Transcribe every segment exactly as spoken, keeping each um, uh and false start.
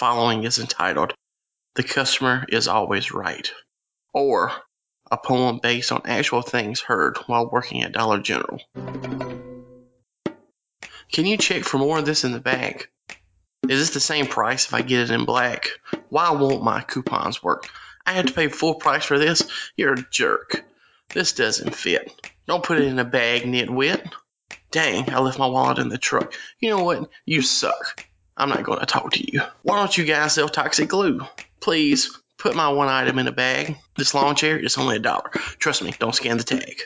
following is entitled "The Customer is Always Right," or a poem based on actual things heard while working at Dollar General. Can you check for more of this in the back? Is this the same price if I get it in black? Why won't my coupons work? I have to pay full price for this? You're a jerk. This doesn't fit. Don't put it in a bag, nitwit. Dang, I left my wallet in the truck. You know what? You suck. I'm not going to talk to you. Why don't you guys sell toxic glue? Please, put my one item in a bag. This lawn chair is only a dollar. Trust me, don't scan the tag.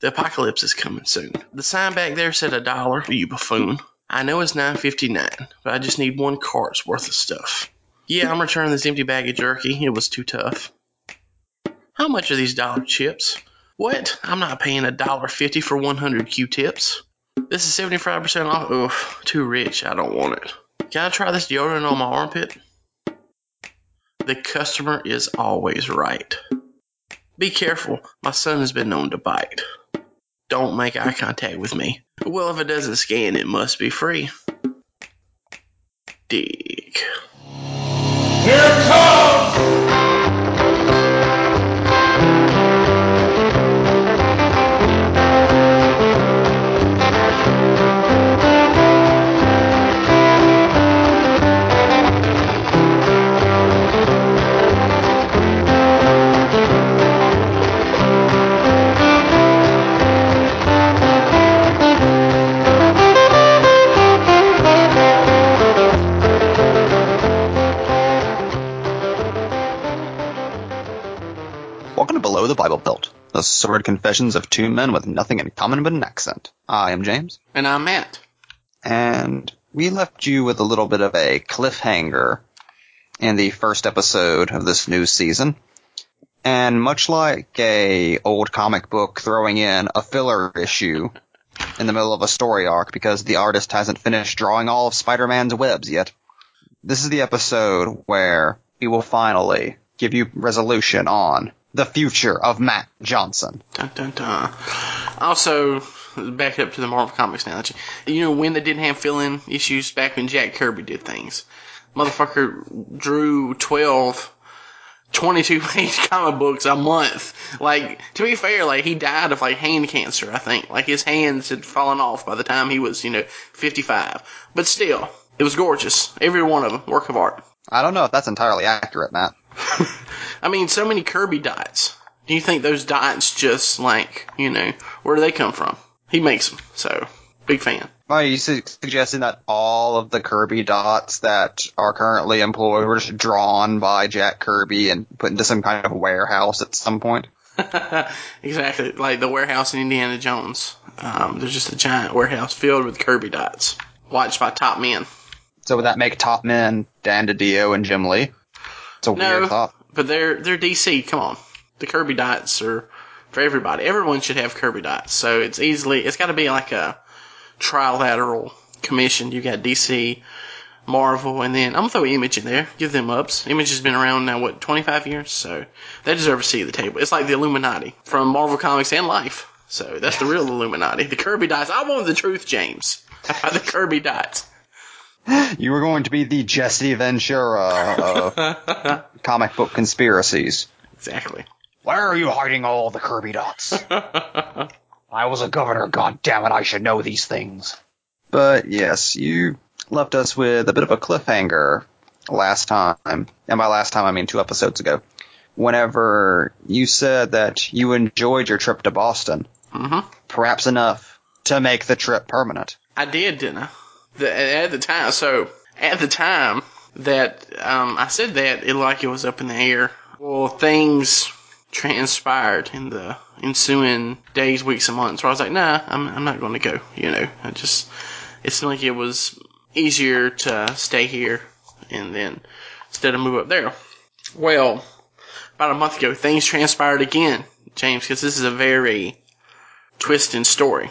The apocalypse is coming soon. The sign back there said a dollar, you buffoon. I know it's nine fifty-nine, but I just need one cart's worth of stuff. Yeah, I'm returning this empty bag of jerky. It was too tough. How much are these dollar chips? What? I'm not paying a dollar fifty for one hundred Q-tips. This is seventy-five percent off. Oof, too rich. I don't want it. Can I try this deodorant on my armpit? The customer is always right. Be careful. My son has been known to bite. Don't make eye contact with me. Well, if it doesn't scan, it must be free. Dig. Here it comes! Bible Belt, the sordid confessions of two men with nothing in common but an accent. I am James. And I'm Matt. And we left you with a little bit of a cliffhanger in the first episode of this new season. And much like a old comic book throwing in a filler issue in the middle of a story arc because the artist hasn't finished drawing all of Spider-Man's webs yet, this is the episode where we will finally give you resolution on the future of Matt Johnson. Dun, dun, dun. Also, back up to the Marvel Comics analogy. You know when they didn't have fill-in issues? Back when Jack Kirby did things. Motherfucker drew twelve twenty-two page comic books a month. Like, to be fair, like he died of like hand cancer, I think. Like his hands had fallen off by the time he was, you know, fifty-five. But still, it was gorgeous. Every one of them, work of art. I don't know if that's entirely accurate, Matt. I mean, so many Kirby dots. Do you think those dots just, like, you know, where do they come from? He makes them, so, big fan. Are you su- suggesting that all of the Kirby dots that are currently employed were just drawn by Jack Kirby and put into some kind of warehouse at some point? Exactly, like the warehouse in Indiana Jones. Um, there's just a giant warehouse filled with Kirby dots, watched by top men. So would that make top men Dan DiDio and Jim Lee? It's a no, weird thought. But they're they're D C. Come on, the Kirby dots are for everybody. Everyone should have Kirby dots. So it's easily it's got to be like a trilateral commission. You got D C, Marvel, and then I'm gonna throw Image in there. Give them ups. Image has been around now what twenty-five years, so they deserve a seat at the table. It's like the Illuminati from Marvel Comics and life. So that's the real Illuminati. The Kirby dots. I want the truth, James. The Kirby dots. You were going to be the Jesse Ventura of comic book conspiracies. Exactly. Where are you hiding all the Kirby dots? I was a governor, goddammit, I should know these things. But yes, you left us with a bit of a cliffhanger last time. And by last time, I mean two episodes ago. Whenever you said that you enjoyed your trip to Boston. Mm-hmm. Perhaps enough to make the trip permanent. I did, didn't I? The, at the time, so at the time that um, I said that, it like it was up in the air. Well, things transpired in the ensuing days, weeks, and months. Where I was like, "Nah, I'm I'm not going to go." You know, I just it seemed like it was easier to stay here and then instead of move up there. Well, about a month ago, things transpired again, James, because this is a very twisting story,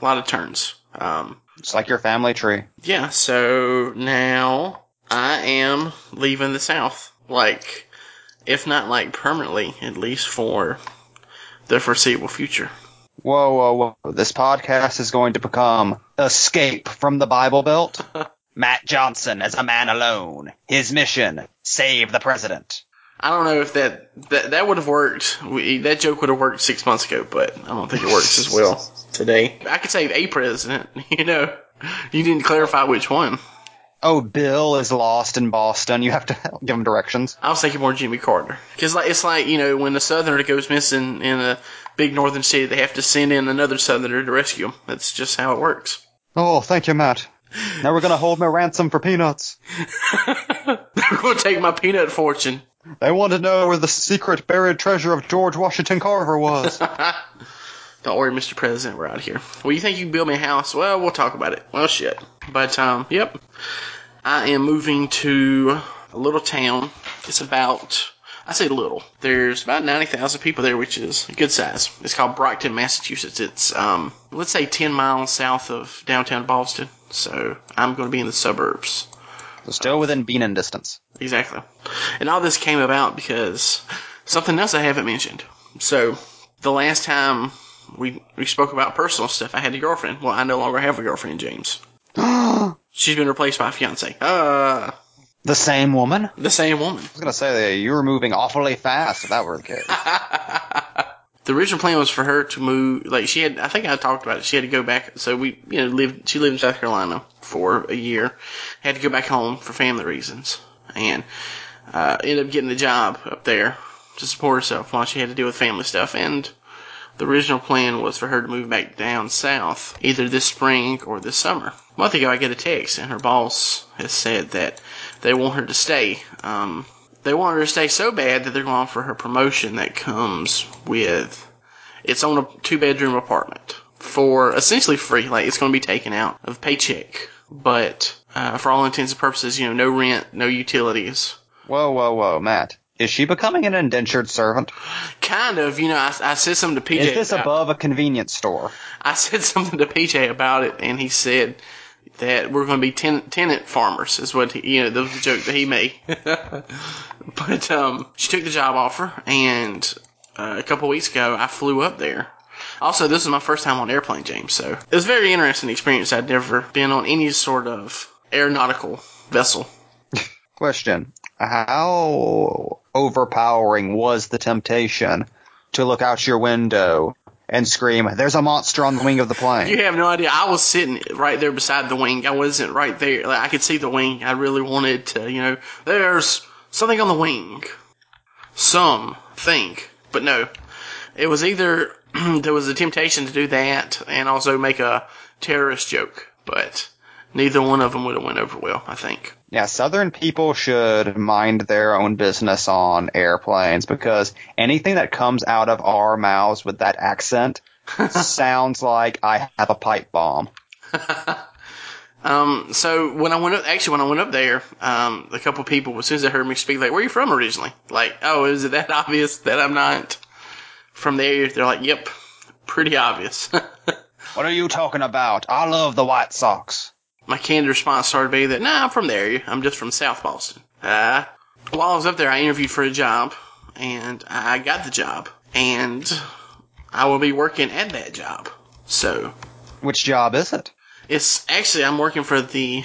a lot of turns. Um, It's like your family tree. Yeah, so now I am leaving the South. Like, if not, like, permanently, at least for the foreseeable future. Whoa, whoa, whoa. This podcast is going to become Escape from the Bible Belt? Matt Johnson as a man alone. His mission, save the president. I don't know if that that, that would have worked. We, that joke would have worked six months ago, but I don't think it works as well today. I could save a president, you know. You didn't clarify which one. Oh, Bill is lost in Boston. You have to give him directions. I was thinking more Jimmy Carter. Because like, it's like, you know, when a southerner goes missing in a big northern city, they have to send in another southerner to rescue him. That's just how it works. Oh, thank you, Matt. Now we're going to hold my ransom for peanuts. They're going to take my peanut fortune. They want to know where the secret buried treasure of George Washington Carver was. Don't worry, Mister President, we're out of here. Well, you think you can build me a house? Well, we'll talk about it. Well, shit. But, um, yep. I am moving to a little town. It's about, I say little. There's about ninety thousand people there, which is a good size. It's called Brockton, Massachusetts. It's, um, let's say ten miles south of downtown Boston. So I'm going to be in the suburbs. So still within Beanin distance. Exactly. And all this came about because something else I haven't mentioned. So the last time we we spoke about personal stuff, I had a girlfriend. Well, I no longer have a girlfriend, James. She's been replaced by a fiancé. Uh, the same woman? The same woman. I was going to say, you were moving awfully fast if that were the case. The original plan was for her to move, like, she had, I think I talked about it, she had to go back, so we, you know, lived, she lived in South Carolina for a year, had to go back home for family reasons, and, uh, ended up getting a job up there to support herself while she had to deal with family stuff, and the original plan was for her to move back down south, either this spring or this summer. A month ago I get a text, and her boss has said that they want her to stay, um, They want her to stay so bad that they're going to offer her promotion that comes with, it's on a two-bedroom apartment for essentially free. Like, it's going to be taken out of paycheck, but uh, for all intents and purposes, you know, no rent, no utilities. Whoa, whoa, whoa, Matt. Is she becoming an indentured servant? Kind of. You know, I, I said something to P J. Is this about, above a convenience store? I said something to P J about it, and he said that we're going to be ten- tenant farmers, is what, he, you know, that was the joke that he made. But um, she took the job offer, and uh, a couple weeks ago, I flew up there. Also, this is my first time on an airplane, James, so it was a very interesting experience. I'd never been on any sort of aeronautical vessel. Question. How overpowering was the temptation to look out your window and scream, there's a monster on the wing of the plane? You have no idea. I was sitting right there beside the wing. I wasn't right there. Like, I could see the wing. I really wanted to, you know, there's something on the wing. Something. But no. It was either there was a temptation to do that and also make a terrorist joke. But neither one of them would have went over well, I think. Yeah, Southern people should mind their own business on airplanes because anything that comes out of our mouths with that accent sounds like I have a pipe bomb. um, so when I went up, actually when I went up there, um, a couple people, as soon as they heard me speak, like, where are you from originally? Like, oh, is it that obvious that I'm not from there? They're like, yep, pretty obvious. What are you talking about? I love the White Sox. My candid response started to be that, nah, I'm from there. I'm just from South Boston. Uh, while I was up there, I interviewed for a job, and I got the job, and I will be working at that job. So, which job is it? It's actually, I'm working for the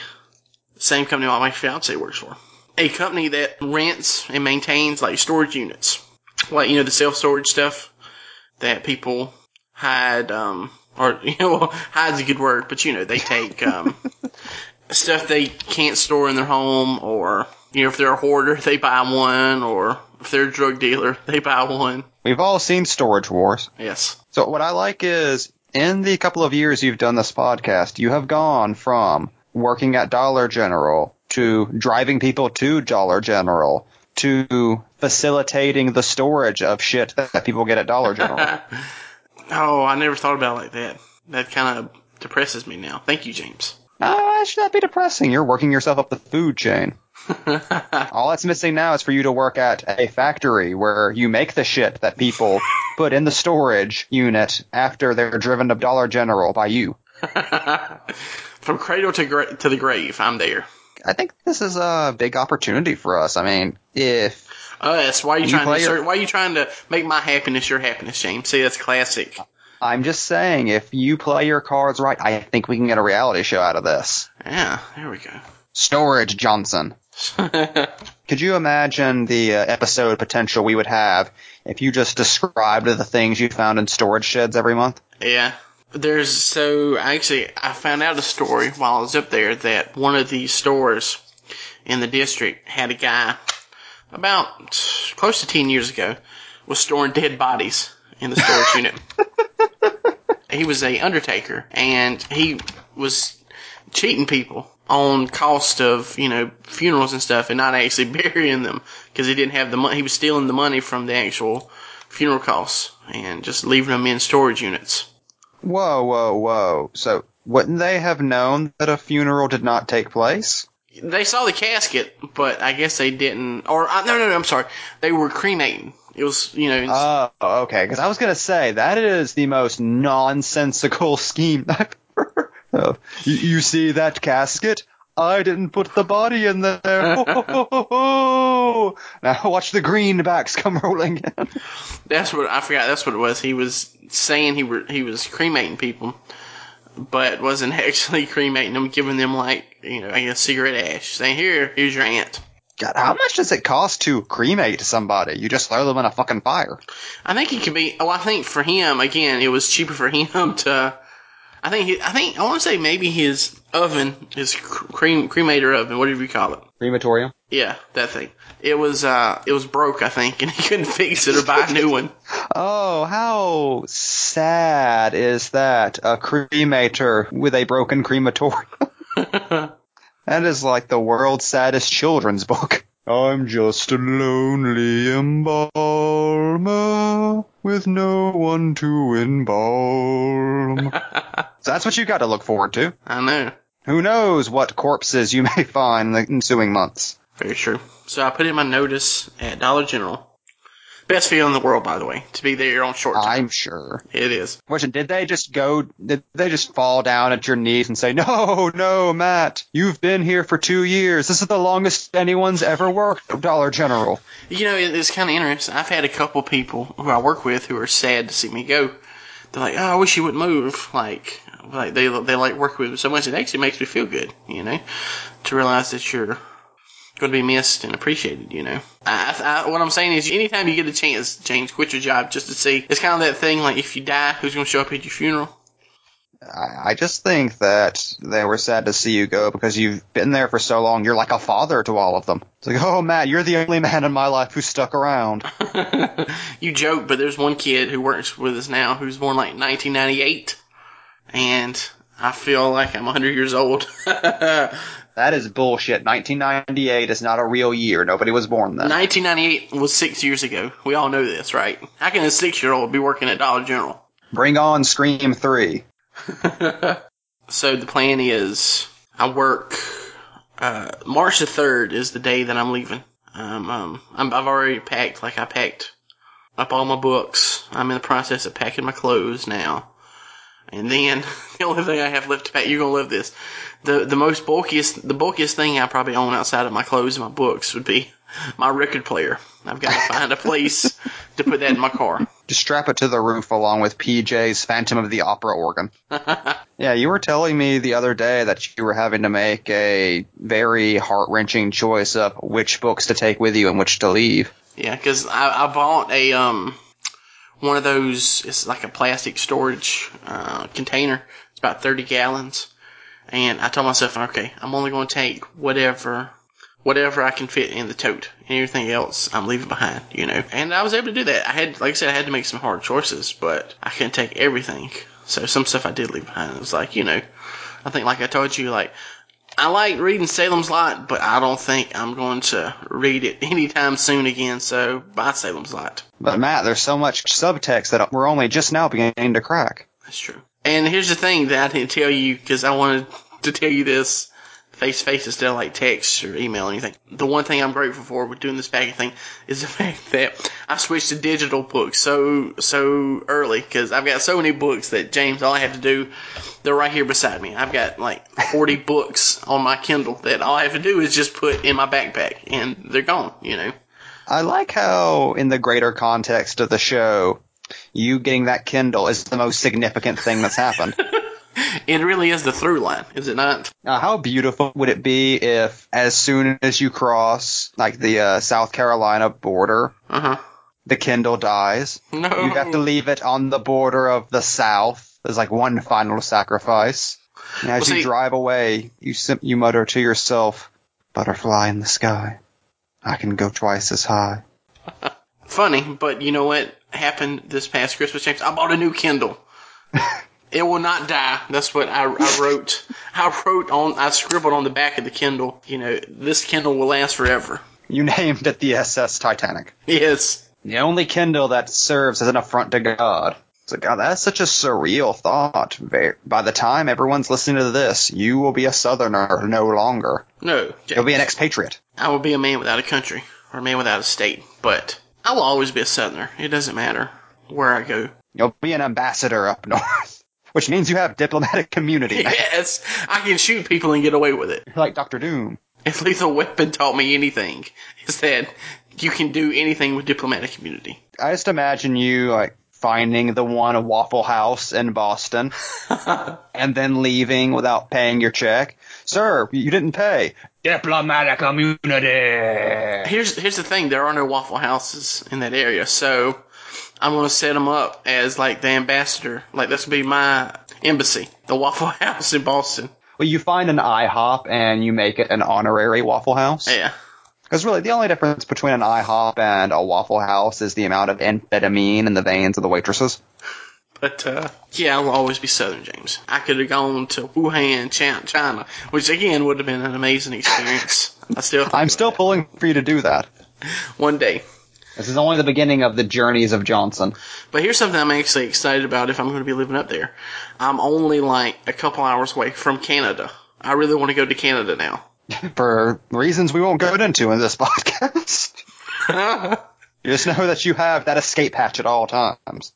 same company my fiance works for. A company that rents and maintains, like, storage units. Like, you know, the self-storage stuff that people hide, um... Or, you know, well, hide's a good word, but, you know, they take um, stuff they can't store in their home, or, you know, if they're a hoarder, they buy one, or if they're a drug dealer, they buy one. We've all seen Storage Wars. Yes. So what I like is, in the couple of years you've done this podcast, you have gone from working at Dollar General to driving people to Dollar General to facilitating the storage of shit that people get at Dollar General. Oh, I never thought about it like that. That kind of depresses me now. Thank you, James. Oh, that should not be depressing. You're working yourself up the food chain. All that's missing now is for you to work at a factory where you make the shit that people put in the storage unit after they're driven to Dollar General by you. From cradle to gra- to the grave, I'm there. I think this is a big opportunity for us. I mean, if... Us. Why are you, you trying to assert, why are you trying to make my happiness your happiness, James? See, that's classic. I'm just saying, if you play your cards right, I think we can get a reality show out of this. Yeah, there we go. Storage Johnson. Could you imagine the uh, episode potential we would have if you just described the things you found in storage sheds every month? Yeah. There's so actually I found out a story while I was up there that one of these stores in the district had a guy about close to ten years ago was storing dead bodies in the storage unit. He was a undertaker and he was cheating people on cost of, you know, funerals and stuff and not actually burying them because he didn't have the money. He was stealing the money from the actual funeral costs and just leaving them in storage units. Whoa, whoa, whoa. So wouldn't they have known that a funeral did not take place? They saw the casket, but I guess they didn't. Or, no, no, no, I'm sorry. They were cremating. It was, you know. Oh, okay. Because I was going to say, that is the most nonsensical scheme I've ever heard of. You, you see that casket? I didn't put the body in there. Ho, ho, ho, ho, ho. Now watch the greenbacks come rolling in. That's what I forgot. That's what it was. He was saying he were he was cremating people, but wasn't actually cremating them, giving them like you know, I guess cigarette ash. Saying here, here's your aunt. God, how much does it cost to cremate somebody? You just throw them in a fucking fire. I think it could be. Oh, I think for him again, it was cheaper for him to. I think he, I think I want to say maybe his oven, his crem, cremator oven, whatever you call it, crematorium. Yeah, that thing. It was uh, it was broke, I think, and he couldn't fix it or buy a new one. Oh, how sad is that? A cremator with a broken crematorium. That is like the world's saddest children's book. I'm just a lonely embalmer with no one to embalm. So that's what you got to look forward to. I know. Who knows what corpses you may find in the ensuing months. Very true. So I put in my notice at Dollar General. Best feeling in the world, by the way, to be there on short time. I'm sure. It is. Question, did they just go, did they just fall down at your knees and say, no, no, Matt, you've been here for two years. This is the longest anyone's ever worked at Dollar General. You know, it's kind of interesting. I've had a couple people who I work with who are sad to see me go. They're like, oh, I wish you would move. Like, like they, they like working with me so much. It actually makes me feel good, you know, to realize that you're going to be missed and appreciated, you know. I, I, what I'm saying is, anytime you get a chance, James, quit your job just to see. It's kind of that thing, like, if you die, who's going to show up at your funeral? I, I just think that they were sad to see you go because you've been there for so long. You're like a father to all of them. It's like, oh, Matt, you're the only man in my life who stuck around. You joke, but there's one kid who works with us now who's born, like, nineteen ninety-eight, and I feel like I'm one hundred years old. That is bullshit. nineteen ninety-eight is not a real year. Nobody was born then. nineteen ninety-eight was six years ago. We all know this, right? How can a six-year-old be working at Dollar General? Bring on Scream three. So the plan is I work uh, – March the third is the day that I'm leaving. Um, um, I'm, I've already packed. Like I packed up all my books. I'm in the process of packing my clothes now. And then the only thing I have left to pack, you're gonna love this. The the most bulkiest the bulkiest thing I probably own outside of my clothes and my books would be my record player. I've got to find a place to put that in my car. Just strap it to the roof along with P J's Phantom of the Opera organ. Yeah, you were telling me the other day that you were having to make a very heart-wrenching choice of which books to take with you and which to leave. Yeah, because I, I bought a um. one of those, it's like a plastic storage uh, container. It's about thirty gallons. And I told myself, okay, I'm only going to take whatever whatever I can fit in the tote. And everything else I'm leaving behind, you know. And I was able to do that. I had, like I said, I had to make some hard choices, but I couldn't take everything. So some stuff I did leave behind. It was like, you know, I think like I told you, like, I like reading Salem's Lot, but I don't think I'm going to read it anytime soon again, so bye Salem's Lot. But Matt, there's so much subtext that we're only just now beginning to crack. That's true. And here's the thing that I didn't tell you, because I wanted to tell you this face-to-face instead of like text or email or anything. The one thing I'm grateful for with doing this packing thing is the fact that I switched to digital books so, so early, because I've got so many books that, James, all I have to do, they're right here beside me. I've got like forty books on my Kindle that all I have to do is just put in my backpack, and they're gone, you know. I like how, in the greater context of the show, you getting that Kindle is the most significant thing that's happened. It really is the through line, is it not? Now, how beautiful would it be if, as soon as you cross, like, the uh, South Carolina border, uh-huh. the Kindle dies? No. You have to leave it on the border of the South. There's, like, one final sacrifice. And as well, see, you drive away, you sim- you mutter to yourself, "Butterfly in the sky. I can go twice as high." Funny, but you know what happened this past Christmas, James? I bought a new Kindle. It will not die. That's what I, I wrote. I wrote on, I scribbled on the back of the Kindle, you know, this Kindle will last forever. You named it the S S Titanic. Yes. The only Kindle that serves as an affront to God. It's like, oh, that's such a surreal thought. By the time everyone's listening to this, you will be a Southerner no longer. No. James. You'll be an expatriate. I will be a man without a country, or a man without a state, but I will always be a Southerner. It doesn't matter where I go. You'll be an ambassador up north, which means you have diplomatic immunity. Yes, I can shoot people and get away with it. Like Doctor Doom. If Lethal Weapon taught me anything, it's that you can do anything with diplomatic immunity. I just imagine you, like, finding the one Waffle House in Boston and then leaving without paying your check. Sir, you didn't pay. Diplomatic immunity. Here's here's the thing. There are no Waffle Houses in that area, so I'm going to set them up as, like, the ambassador. Like, this will be my embassy, the Waffle House in Boston. Well, you find an IHOP and you make it an honorary Waffle House. Yeah. Because really, the only difference between an IHOP and a Waffle House is the amount of amphetamine in the veins of the waitresses. But, uh, yeah, I'll always be Southern, James. I could have gone to Wuhan, China, which, again, would have been an amazing experience. I still I'm still that. pulling for you to do that. One day. This is only the beginning of the journeys of Johnson. But here's something I'm actually excited about if I'm going to be living up there. I'm only, like, a couple hours away from Canada. I really want to go to Canada now. For reasons we won't go into in this podcast. Just know that you have that escape hatch at all times.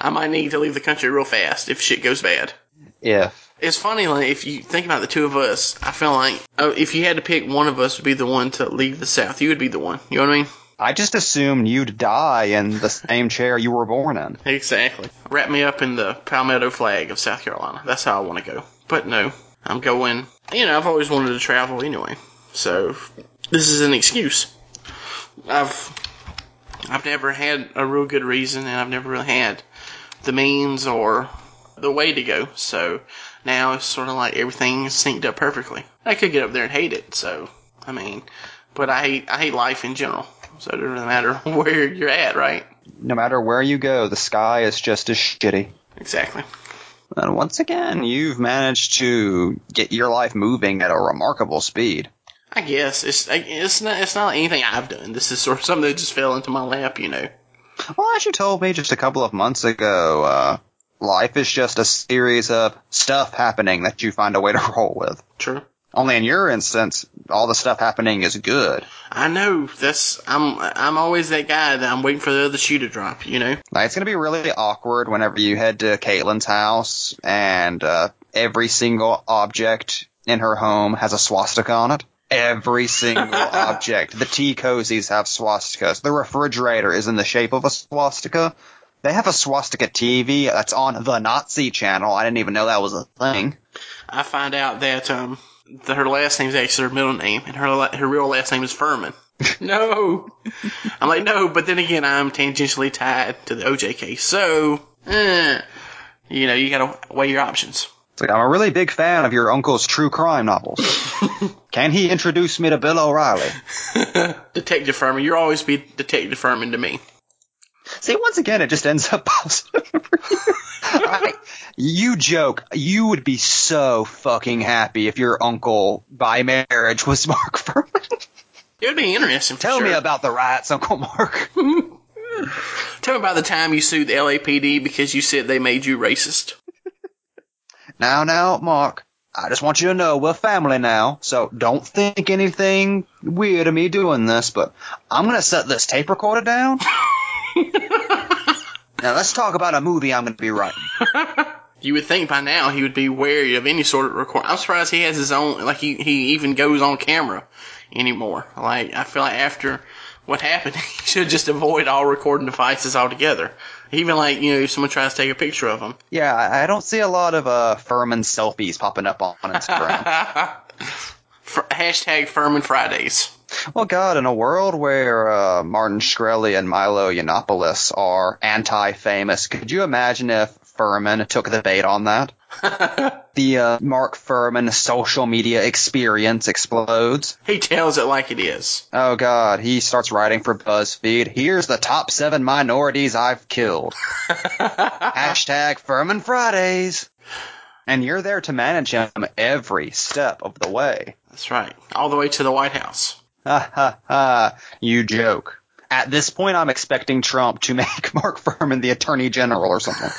I might need to leave the country real fast if shit goes bad. Yeah. It's funny, like, if you think about the two of us, I feel like oh, if you had to pick one of us to be the one to leave the South, you would be the one. You know what I mean? I just assumed you'd die in the same chair you were born in. Exactly. Wrap me up in the Palmetto flag of South Carolina. That's how I want to go. But no, I'm going. You know, I've always wanted to travel anyway, so this is an excuse. I've... I've never had a real good reason, and I've never really had the means or the way to go, so now it's sort of like everything is synced up perfectly. I could get up there and hate it, so, I mean, but I hate, I hate life in general, so it doesn't really matter where you're at, right? No matter where you go, the sky is just as shitty. Exactly. And once again, you've managed to get your life moving at a remarkable speed. I guess. It's it's not it's not anything I've done. This is sort of something that just fell into my lap, you know. Well, as you told me just a couple of months ago, uh, life is just a series of stuff happening that you find a way to roll with. True. Only in your instance, all the stuff happening is good. I know. That's I'm I'm always that guy that I'm waiting for the other shoe to drop, you know. Like, it's going to be really awkward whenever you head to Caitlin's house and uh, every single object in her home has a swastika on it. Every single object. The tea cozies have swastikas. The refrigerator is in the shape of a swastika. They have a swastika T V that's on the Nazi channel. I didn't even know that was a thing. I find out that um, the, her last name is actually her middle name, and her her real last name is Fuhrman. No! I'm like, no, but then again, I'm tangentially tied to the O J case, so, eh, you know, you gotta weigh your options. Like, I'm a really big fan of your uncle's true crime novels. Can he introduce me to Bill O'Reilly? Detective Fuhrman. You'll always be Detective Fuhrman to me. See, once again, it just ends up positive for you. I, you joke. You would be so fucking happy if your uncle, by marriage, was Mark Fuhrman. It would be interesting, for Tell sure. me about the riots, Uncle Mark. Tell me about the time you sued the L A P D because you said they made you racist. Now, now, Mark, I just want you to know we're family now, so don't think anything weird of me doing this, but I'm going to set this tape recorder down. Now, let's talk about a movie I'm going to be writing. You would think by now he would be wary of any sort of record. I'm surprised he has his own, like, he, he even goes on camera anymore. Like, I feel like after what happened, he should just avoid all recording devices altogether. Even like, you know, if someone tries to take a picture of him. Yeah, I don't see a lot of uh, Fuhrman selfies popping up on Instagram. For, hashtag Fuhrman Fridays. Well, God, in a world where uh, Martin Shkreli and Milo Yiannopoulos are anti-famous, could you imagine if Fuhrman took the bait on that? The uh, Mark Fuhrman social media experience explodes. He tells it like it is. Oh, God. He starts writing for BuzzFeed. Here's the top seven minorities I've killed. Hashtag Fuhrman Fridays. And you're there to manage him every step of the way. That's right. All the way to the White House. Ha, ha, ha. You joke. At this point, I'm expecting Trump to make Mark Fuhrman the Attorney General or something.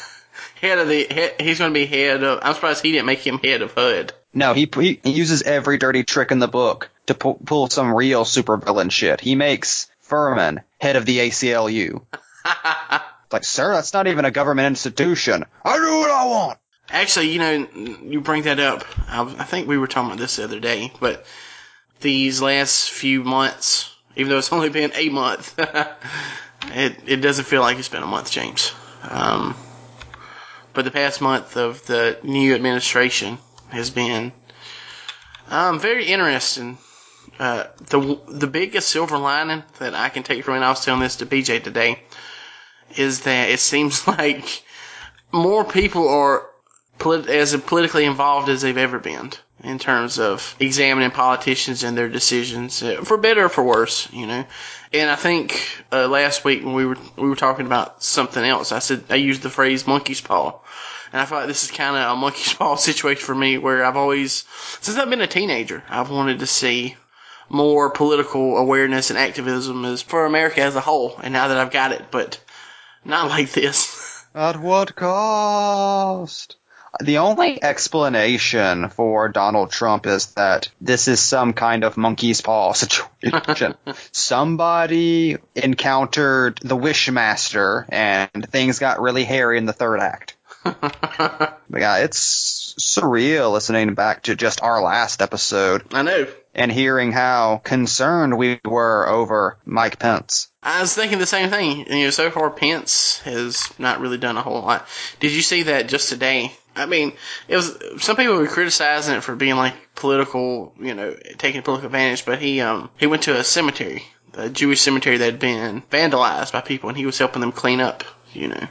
Head of the, he, he's going to be head of. I'm surprised he didn't make him head of H U D. No, he he uses every dirty trick in the book to pu- pull some real supervillain shit. He makes Fuhrman head of the A C L U. Like, sir, that's not even a government institution. I do what I want. Actually, you know, you bring that up. I, I think we were talking about this the other day, but these last few months, even though it's only been a month, it it doesn't feel like it's been a month, James. Um. But the past month of the new administration has been um, very interesting. Uh, the the biggest silver lining that I can take from it, and I was telling this to B J today, is that it seems like more people are polit- as politically involved as they've ever been in terms of examining politicians and their decisions, for better or for worse, you know. And I think uh, last week when we were we were talking about something else, I said I used the phrase monkey's paw, and I feel like this is kind of a monkey's paw situation for me, where I've always, since I've been a teenager, I've wanted to see more political awareness and activism as for America as a whole. And now that I've got it, but not like this. At what cost? The only explanation for Donald Trump is that this is some kind of monkey's paw situation. Somebody encountered the Wishmaster, and things got really hairy in the third act. Yeah, it's surreal listening back to just our last episode. I know. And hearing how concerned we were over Mike Pence. I was thinking the same thing. You know, so far Pence has not really done a whole lot. Did you see that just today? I mean, it was, some people were criticizing it for being like political, you know, taking political advantage, but he um he went to a cemetery, a Jewish cemetery that had been vandalized by people, and he was helping them clean up, you know,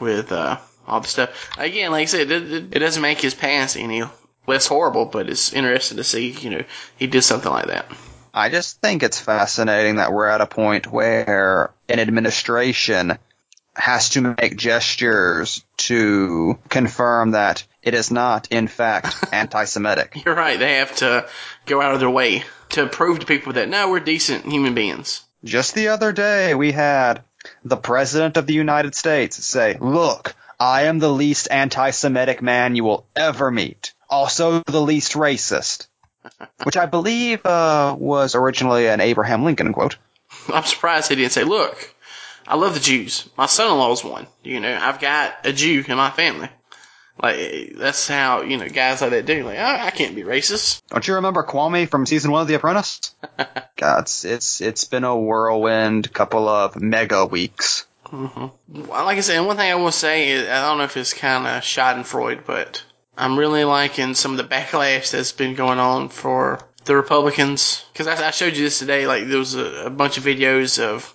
with uh all the stuff. Again, like I said, it, it, it doesn't make his past any less horrible, but it's interesting to see, you know, he did something like that. I just think it's fascinating that we're at a point where an administration has to make gestures to confirm that it is not, in fact, anti-Semitic. You're right. They have to go out of their way to prove to people that, no, we're decent human beings. Just the other day, we had the President of the United States say, look, I am the least anti-Semitic man you will ever meet. Also the least racist. Which I believe uh, was originally an Abraham Lincoln quote. I'm surprised he didn't say, look, I love the Jews. My son-in-law's one. You know, I've got a Jew in my family. Like, that's how, you know, guys like that do. Like, oh, I can't be racist. Don't you remember Kwame from season one of The Apprentice? God, it's, it's it's been a whirlwind couple of mega weeks. Mm-hmm. Well, like I said, one thing I will say is, I don't know if it's kind of schadenfreude, but I'm really liking some of the backlash that's been going on for the Republicans. Because I, I showed you this today. Like, there was a, a bunch of videos of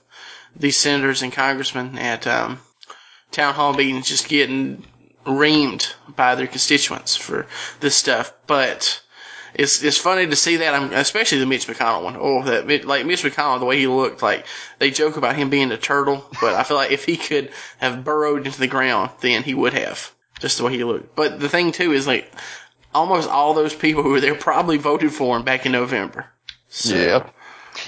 these senators and congressmen at um, town hall meetings just getting reamed by their constituents for this stuff. But it's it's funny to see that, I'm, especially the Mitch McConnell one. Oh, that like Mitch McConnell, the way he looked, like they joke about him being a turtle, but I feel like if he could have burrowed into the ground, then he would have, just the way he looked. But the thing, too, is like almost all those people who were there probably voted for him back in November. So, yeah.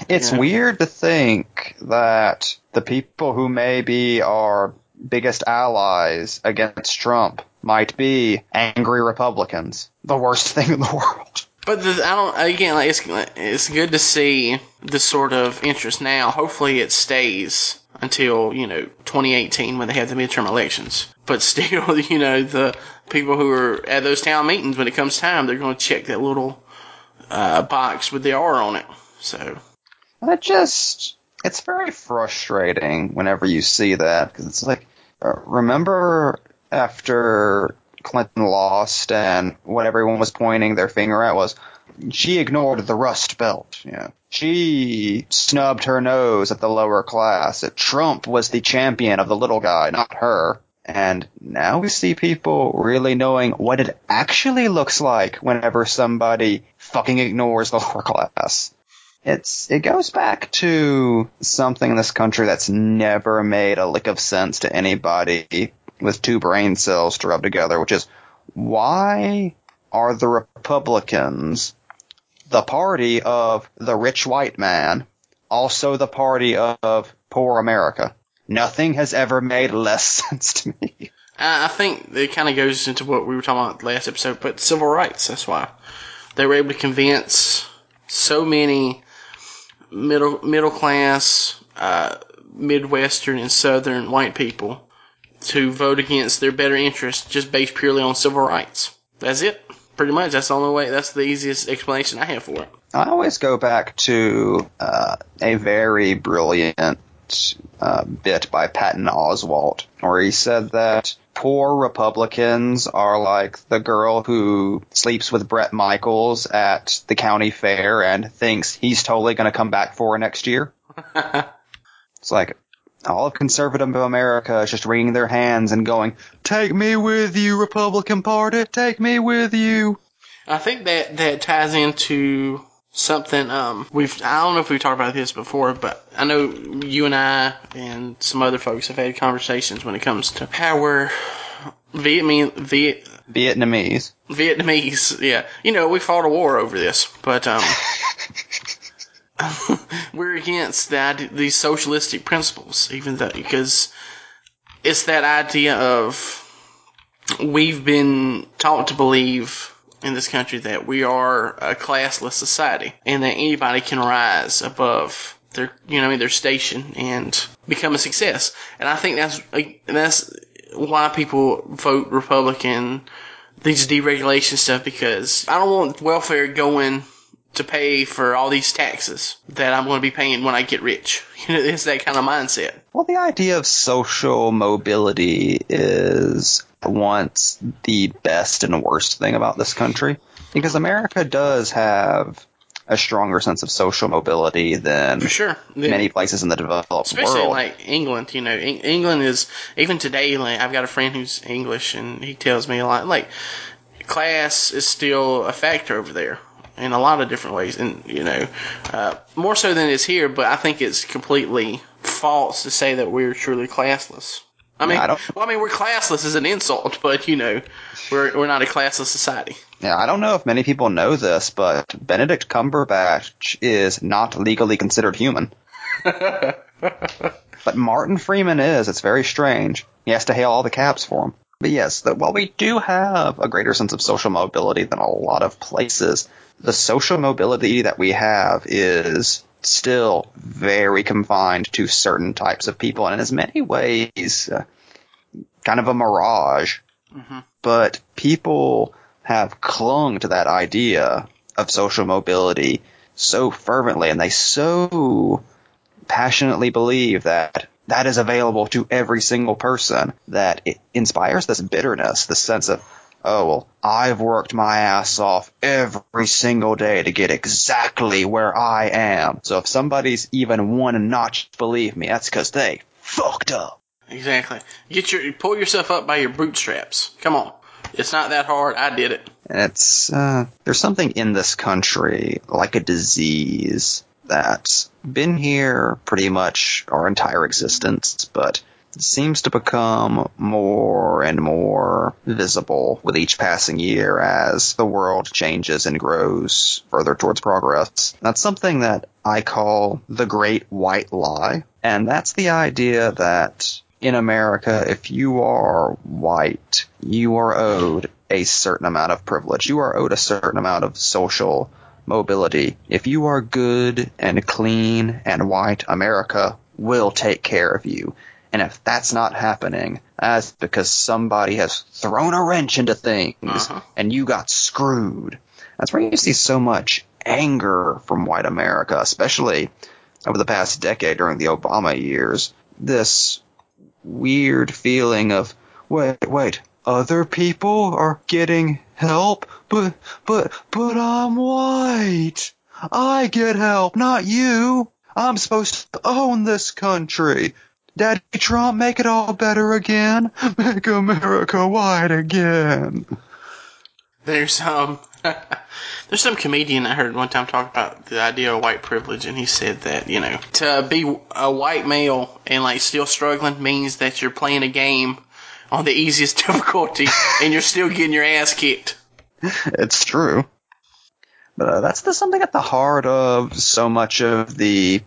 It's yeah. weird to think that the people who may be our biggest allies against Trump might be angry Republicans. The worst thing in the world. But the, I don't. Again, like it's it's good to see this sort of interest now. Hopefully, it stays until, you know, twenty eighteen when they have the midterm elections. But still, you know, the people who are at those town meetings, when it comes time, they're going to check that little uh, box with the R on it. So. It just, it's very frustrating whenever you see that, because it's like, Uh, remember after Clinton lost and what everyone was pointing their finger at was, she ignored the Rust Belt. Yeah. She snubbed her nose at the lower class. Trump was the champion of the little guy, not her. And now we see people really knowing what it actually looks like whenever somebody fucking ignores the lower class. It's it goes back to something in this country that's never made a lick of sense to anybody with two brain cells to rub together, which is, why are the Republicans the party of the rich white man, also the party of poor America? Nothing has ever made less sense to me. Uh, I think it kind of goes into what we were talking about last episode, but civil rights, that's why. They were able to convince so many middle middle class, uh, Midwestern and Southern white people to vote against their better interests just based purely on civil rights. That's it. Pretty much. That's the only way. That's the easiest explanation I have for it. I always go back to uh, a very brilliant Uh, bit by Patton Oswalt, where he said that poor Republicans are like the girl who sleeps with Bret Michaels at the county fair and thinks he's totally going to come back for her next year. It's like all of conservative America is just wringing their hands and going, "Take me with you, Republican Party, take me with you." I think that that ties into something um we've I don't know if we've talked about this before, but I know you and I and some other folks have had conversations when it comes to how we're Vietnamese Viet, Vietnamese Vietnamese yeah you know we fought a war over this, but um we're against that these socialistic principles, even though because it's that idea of we've been taught to believe in this country that we are a classless society and that anybody can rise above their, you know, their station and become a success. And I think that's that's why people vote Republican, these deregulation stuff, because I don't want welfare going to pay for all these taxes that I'm going to be paying when I get rich. You know, it's that kind of mindset. Well, the idea of social mobility is once the best and worst thing about this country, because America does have a stronger sense of social mobility than for sure. yeah. many places in the developed Especially world. Especially like England, you know, Eng- England is, even today, like, I've got a friend who's English and he tells me a lot, like, class is still a factor over there in a lot of different ways, and you know, uh, more so than it is here, but I think it's completely false to say that we're truly classless. I mean, I well, I mean, we're classless is an insult, but you know, we're we're not a classless society. Yeah, I don't know if many people know this, but Benedict Cumberbatch is not legally considered human, but Martin Freeman is. It's very strange. He has to hail all the cabs for him. But yes, that while we do have a greater sense of social mobility than a lot of places, the social mobility that we have is still very confined to certain types of people, and in as many ways, uh, kind of a mirage. Mm-hmm. But people have clung to that idea of social mobility so fervently, and they so passionately believe that that is available to every single person, that it inspires this bitterness, this sense of, oh, well, I've worked my ass off every single day to get exactly where I am. So if somebody's even one notch believe me, that's because they fucked up. Exactly. Get your pull yourself up by your bootstraps. Come on. It's not that hard. I did it. It's uh, there's something in this country, like a disease, that's been here pretty much our entire existence, but it seems to become more and more visible with each passing year as the world changes and grows further towards progress. That's something that I call the great white lie, and that's the idea that in America, if you are white, you are owed a certain amount of privilege. You are owed a certain amount of social mobility. If you are good and clean and white, America will take care of you. And if that's not happening, that's because somebody has thrown a wrench into things uh-huh. and you got screwed. That's where you see so much anger from white America, especially over the past decade during the Obama years. This weird feeling of, wait, wait, other people are getting help, but, but, but I'm white. I get help, not you. I'm supposed to own this country. Daddy Trump, make it all better again. Make America white again. There's um, there's some comedian I heard one time talk about the idea of white privilege, and he said that, you know, to be a white male and like still struggling means that you're playing a game on the easiest difficulty and you're still getting your ass kicked. It's true. But uh, that's the, something at the heart of so much of the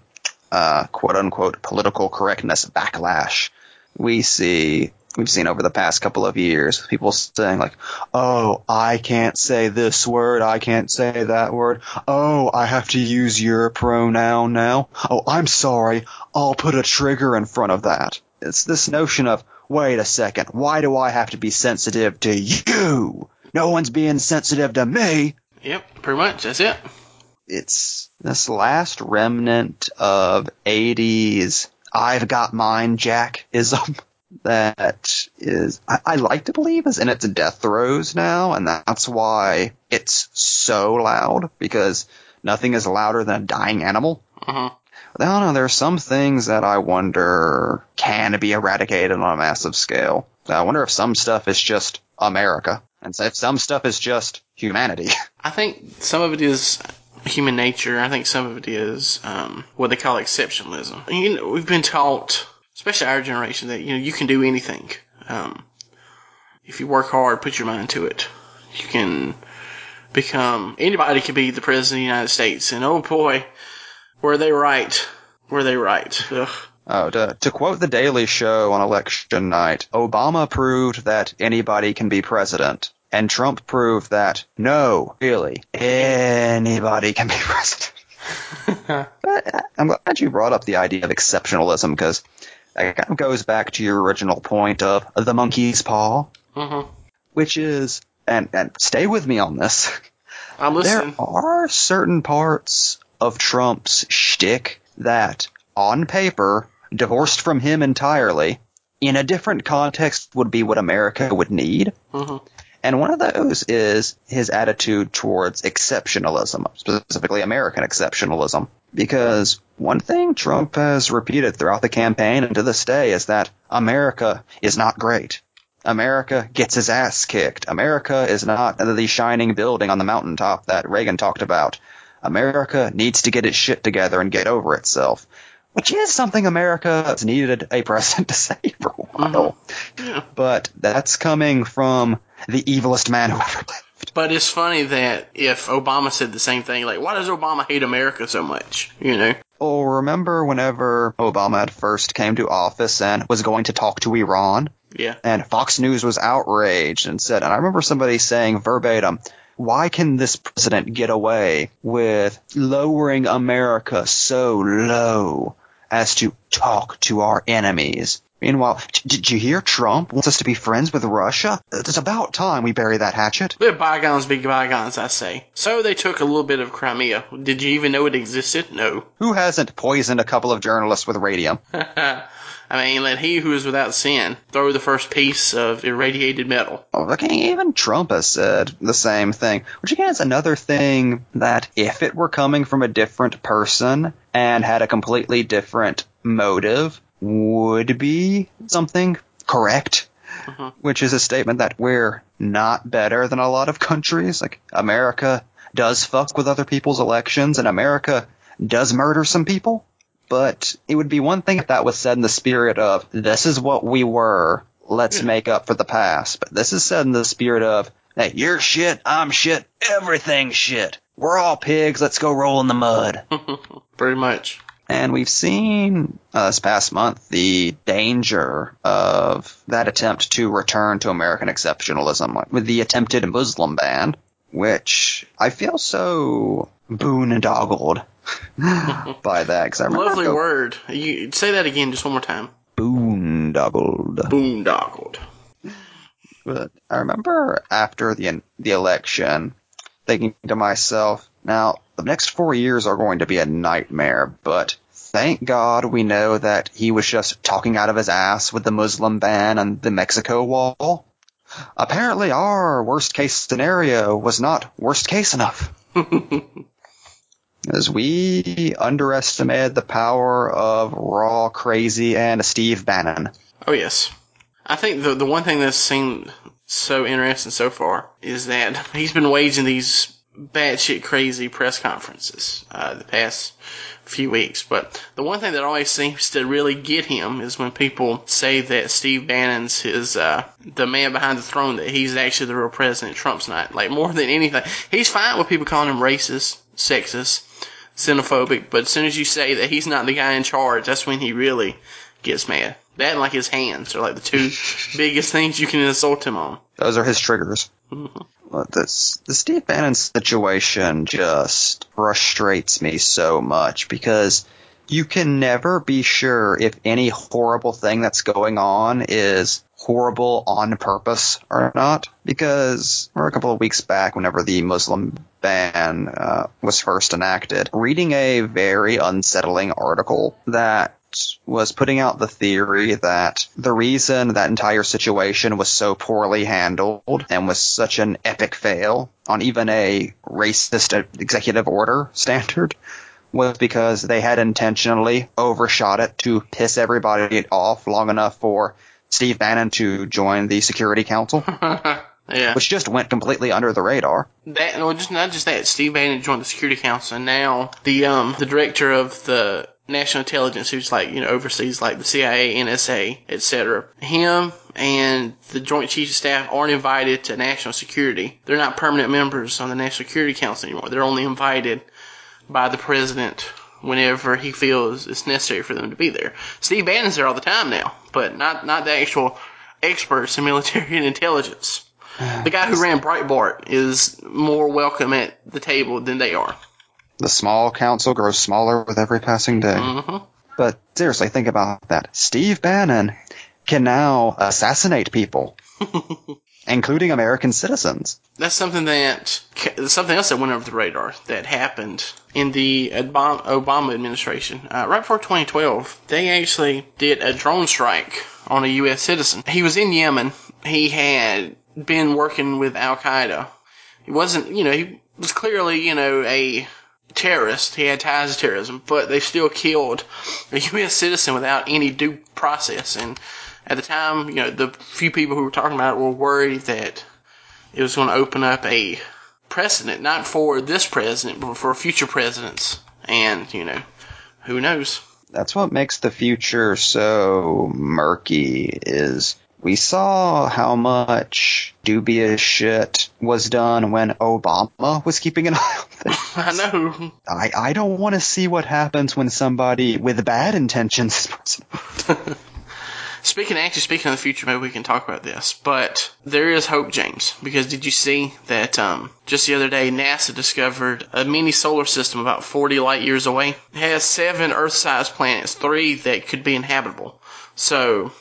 uh, quote-unquote political correctness backlash we see. We've seen over the past couple of years people saying like, oh, I can't say this word. I can't say that word. Oh, I have to use your pronoun now. Oh, I'm sorry. I'll put a trigger in front of that. It's this notion of, wait a second. Why do I have to be sensitive to you? No one's being sensitive to me. Yep, pretty much. That's it. It's this last remnant of eighties. I've got mine, Jack-ism. That is, I, I like to believe, is in its death throes now, and that's why it's so loud, because nothing is louder than a dying animal. Mm-hmm. I don't know, there are some things that I wonder can be eradicated on a massive scale. I wonder if some stuff is just America, and if some stuff is just humanity. I think some of it is human nature. I think some of it is um, what they call exceptionalism. You know, we've been taught, especially our generation, that, you know, you can do anything. Um, if you work hard, put your mind to it. You can become, anybody can be the president of the United States. And oh boy, were they right. Were they right. Ugh. Oh, to, to quote The Daily Show on election night, Obama proved that anybody can be president. And Trump proved that, no, really, anybody can be president. But I'm glad you brought up the idea of exceptionalism, because it kind of goes back to your original point of the monkey's paw, mm-hmm. which is, and, and stay with me on this, I'm listening. There are certain parts of Trump's shtick that, on paper, divorced from him entirely, in a different context would be what America would need. Mm-hmm. And one of those is his attitude towards exceptionalism, specifically American exceptionalism. Because one thing Trump has repeated throughout the campaign and to this day is that America is not great. America gets his ass kicked. America is not the shining building on the mountaintop that Reagan talked about. America needs to get its shit together and get over itself. Which is something America has needed a president to say for a while. Mm-hmm. Yeah. But that's coming from the evilest man who ever lived. But it's funny that if Obama said the same thing, like, why does Obama hate America so much, you know? Oh, remember whenever Obama had first came to office and was going to talk to Iran? Yeah. And Fox News was outraged and said, and I remember somebody saying verbatim, why can this president get away with lowering America so low as to talk to our enemies? Meanwhile, did you hear Trump wants us to be friends with Russia? It's about time we bury that hatchet. Let bygones be bygones, I say. So they took a little bit of Crimea. Did you even know it existed? No. Who hasn't poisoned a couple of journalists with radium? I mean, let he who is without sin throw the first piece of irradiated metal. Okay, even Trump has said the same thing. Which again is another thing that if it were coming from a different person and had a completely different motive, would be something correct, uh-huh. which is a statement that we're not better than a lot of countries. Like, America does fuck with other people's elections, and America does murder some people. But it would be one thing if that was said in the spirit of, this is what we were, let's yeah. make up for the past. But this is said in the spirit of, hey, you're shit, I'm shit, everything's shit. We're all pigs, let's go roll in the mud. Pretty much. And we've seen uh, this past month the danger of that attempt to return to American exceptionalism, like with the attempted Muslim ban, which I feel so boondoggled by that. Cause I remember Lovely go, word. You say that again just one more time. Boondoggled. Boondoggled. But I remember after the the election thinking to myself, now, the next four years are going to be a nightmare, but thank God we know that he was just talking out of his ass with the Muslim ban and the Mexico wall. Apparently our worst-case scenario was not worst-case enough. As we underestimated the power of Raw Crazy and Steve Bannon. Oh, yes. I think the the one thing that's seemed so interesting so far is that he's been waging these batshit crazy press conferences uh, the past few weeks. But the one thing that always seems to really get him is when people say that Steve Bannon's his uh, the man behind the throne, that he's actually the real president. Trump's not. Like, more than anything, he's fine with people calling him racist, sexist, xenophobic, but as soon as you say that he's not the guy in charge, that's when he really gets mad. That and like his hands are like the two biggest things you can insult him on. Those are his triggers. Mm-hmm. This, the Steve Bannon situation just frustrates me so much because you can never be sure if any horrible thing that's going on is horrible on purpose or not, because or a couple of weeks back, whenever the Muslim ban uh, was first enacted, reading a very unsettling article that was putting out the theory that the reason that entire situation was so poorly handled and was such an epic fail on even a racist executive order standard was because they had intentionally overshot it to piss everybody off long enough for Steve Bannon to join the Security Council. Yeah. Which just went completely under the radar. That, well, just not just that. Steve Bannon joined the Security Council, and now the um the director of the National Intelligence, who's like, you know, oversees like the C I A, N S A, et cetera. Him and the Joint Chiefs of Staff aren't invited to national security. They're not permanent members on the National Security Council anymore. They're only invited by the president whenever he feels it's necessary for them to be there. Steve Bannon's there all the time now, but not not the actual experts in military and intelligence. The guy who ran Breitbart is more welcome at the table than they are. The small council grows smaller with every passing day. Mm-hmm. But seriously, think about that. Steve Bannon can now assassinate people, including American citizens. That's something that something else that went over the radar that happened in the Obama administration. Uh, right before twenty twelve, they actually did a drone strike on a U S citizen. He was in Yemen. He had been working with Al-Qaeda. He wasn't, you know, he was clearly, you know, a terrorist. He had ties to terrorism, but they still killed a U S citizen without any due process. And at the time, you know, the few people who were talking about it were worried that it was going to open up a precedent, not for this president, but for future presidents. And, you know, who knows? That's what makes the future so murky, is we saw how much dubious shit was done when Obama was keeping an eye on things. I know. I, I don't want to see what happens when somebody with bad intentions is president. Speaking actually, speaking of the future, maybe we can talk about this. But there is hope, James, because did you see that um, just the other day, NASA discovered a mini solar system about forty light years away? It has seven Earth-sized planets, three that could be inhabitable. So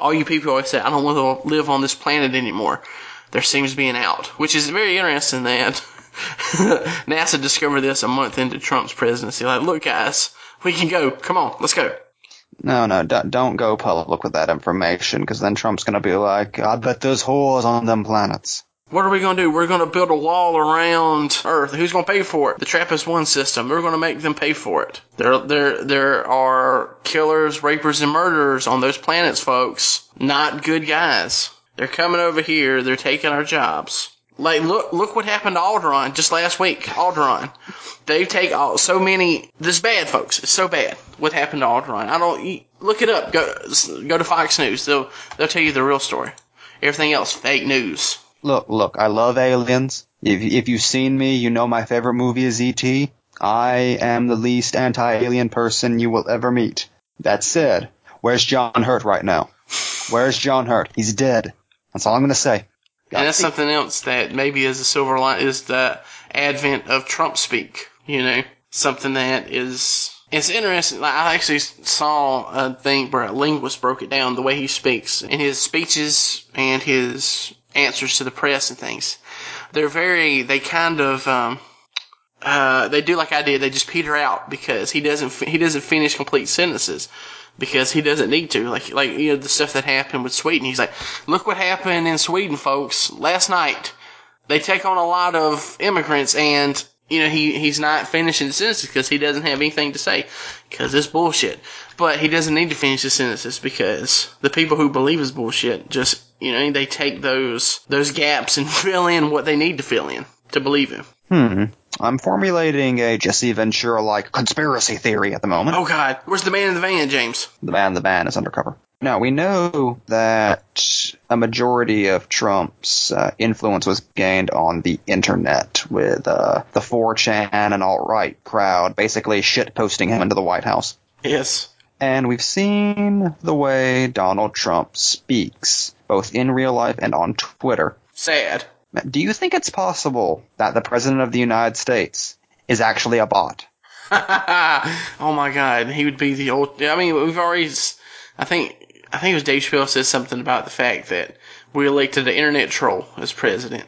all you people always say, I don't want to live on this planet anymore. There seems to be an out, which is very interesting that NASA discovered this a month into Trump's presidency. Like, look, guys, we can go. Come on, let's go. No, no, don't, don't go public with that information, because then Trump's going to be like, I bet there's whores on them planets. What are we going to do? We're going to build a wall around Earth. Who's going to pay for it? The TRAPPIST one system. We're going to make them pay for it. There, there, there are killers, rapers, and murderers on those planets, folks. Not good guys. They're coming over here. They're taking our jobs. Like, look, look what happened to Alderaan just last week. Alderaan. They take all, so many. This is bad, folks. It's so bad. What happened to Alderaan? I don't you, look it up. Go, go to Fox News. They'll, they'll tell you the real story. Everything else, fake news. Look, look, I love aliens. If if you've seen me, you know my favorite movie is E T I am the least anti-alien person you will ever meet. That said, where's John Hurt right now? Where's John Hurt? He's dead. That's all I'm going to say. Got and that's speak. Something else that maybe is a silver lining is the advent of Trump speak. You know, something that is it's interesting. Like, I actually saw a thing where a linguist broke it down, the way he speaks in his speeches and his answers to the press and things. They're very, they kind of, um, uh, they do like I did. They just peter out because he doesn't he doesn't finish complete sentences because he doesn't need to. Like like you know the stuff that happened with Sweden. He's like, look what happened in Sweden, folks. Last night they take on a lot of immigrants, and you know he he's not finishing the sentences because he doesn't have anything to say because it's bullshit. But he doesn't need to finish the sentences because the people who believe it's bullshit just, you know, they take those those gaps and fill in what they need to fill in to believe him. Hmm. I'm formulating a Jesse Ventura-like conspiracy theory at the moment. Oh, God. Where's the man in the van, James? The man in the van is undercover. Now, we know that a majority of Trump's uh, influence was gained on the internet with uh, the four chan and alt-right crowd basically shit-posting him into the White House. Yes. And we've seen the way Donald Trump speaks, both in real life and on Twitter. Sad. Do you think it's possible that the President of the United States is actually a bot? Oh, my God. He would be the old... I mean, we've already... I think I think it was Dave Chappelle said something about the fact that we elected an internet troll as president.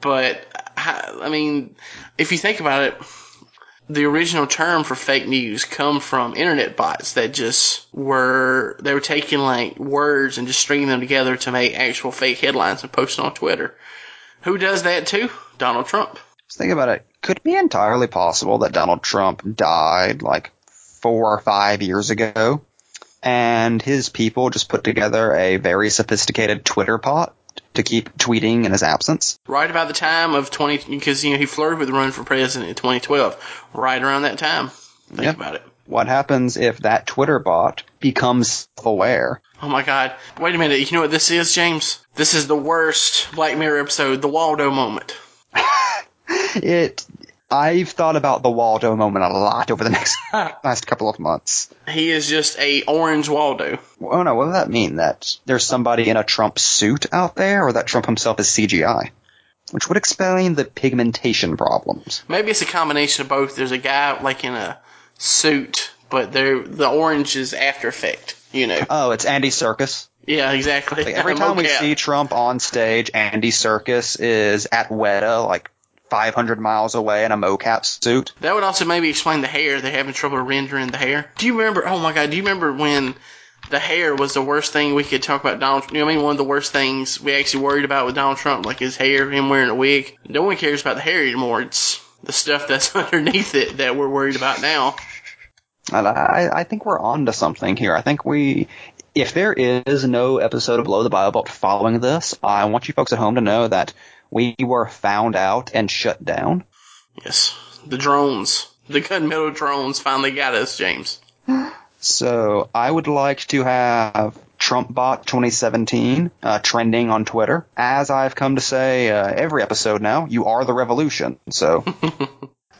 But, I mean, if you think about it... The original term for fake news come from internet bots that just were, they were taking like words and just stringing them together to make actual fake headlines and posting on Twitter. Who does that to? Donald Trump. Just think about it. Could it be entirely possible that Donald Trump died like four or five years ago and his people just put together a very sophisticated Twitter bot to keep tweeting in his absence? Right about the time of twenty, because you know he flirted with the run for president in twenty twelve. Right around that time. Think yep. about it. What happens if that Twitter bot becomes aware? Oh my God! Wait a minute. You know what this is, James? This is the worst Black Mirror episode, the Waldo moment. it. I've thought about the Waldo moment a lot over the next last couple of months. He is just a orange Waldo. Oh no, what does that mean? That there's somebody in a Trump suit out there, or that Trump himself is C G I? Which would explain the pigmentation problems. Maybe it's a combination of both. There's a guy like in a suit, but the orange is after effect, you know. Oh, it's Andy Serkis. Yeah, exactly. Like, every time we out. see Trump on stage, Andy Serkis is at W E D A, like five hundred miles away in a mocap suit. That would also maybe explain the hair. They're having trouble rendering the hair. Do you remember, oh my God, do you remember when the hair was the worst thing we could talk about Donald, you know what I mean? One of the worst things we actually worried about with Donald Trump, like his hair, him wearing a wig. No one cares about the hair anymore. It's the stuff that's underneath it that we're worried about now. And I, I think we're on to something here. I think we... If there is no episode of Below the Bible Belt following this, I want you folks at home to know that we were found out and shut down. Yes. The drones. The gunmetal drones finally got us, James. So I would like to have TrumpBot twenty seventeen uh, trending on Twitter. As I've come to say uh, every episode now, you are the revolution. So...